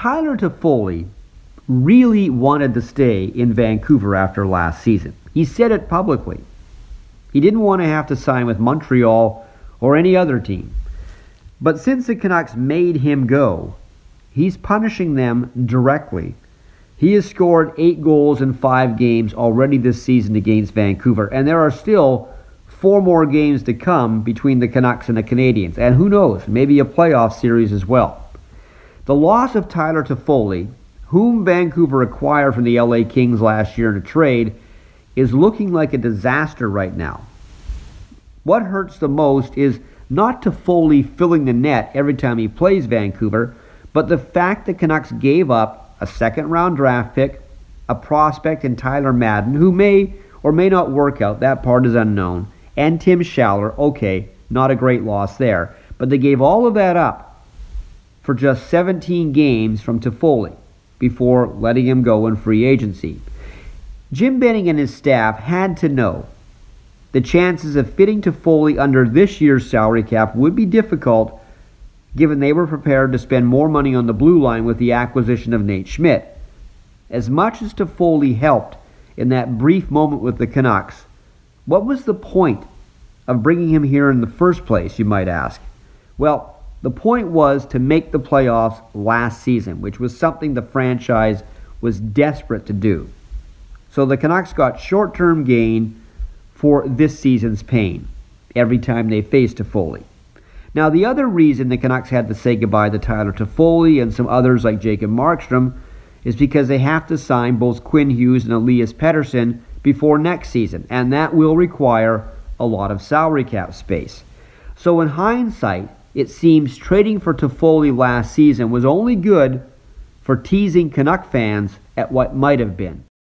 Tyler Toffoli really wanted to stay in Vancouver after last season. He said it publicly. He didn't want to have to sign with Montreal or any other team. But since the Canucks made him go, he's punishing them directly. He has scored 8 goals in 5 games already this season against Vancouver, and there are still 4 more games to come between the Canucks and the Canadiens, and who knows, maybe a playoff series as well. The loss of Tyler Toffoli, whom Vancouver acquired from the LA Kings last year in a trade, is looking like a disaster right now. What hurts the most is not Toffoli filling the net every time he plays Vancouver, but the fact the Canucks gave up a second-round draft pick, a prospect in Tyler Madden, who may or may not work out, that part is unknown, and Tim Schaller, okay, not a great loss there, but they gave all of that up for just 17 games from Toffoli before letting him go in free agency. Jim Benning and his staff had to know the chances of fitting Toffoli under this year's salary cap would be difficult, given they were prepared to spend more money on the blue line with the acquisition of Nate Schmidt. As much as Toffoli helped in that brief moment with the Canucks, what was the point of bringing him here in the first place, you might ask? Well, the point was to make the playoffs last season, which was something the franchise was desperate to do. So the Canucks got short-term gain for this season's pain every time they faced Toffoli. Now, the other reason the Canucks had to say goodbye to Tyler Toffoli and some others like Jacob Markstrom is because they have to sign both Quinn Hughes and Elias Pettersson before next season, and that will require a lot of salary cap space. So in hindsight, it seems trading for Toffoli last season was only good for teasing Canuck fans at what might have been.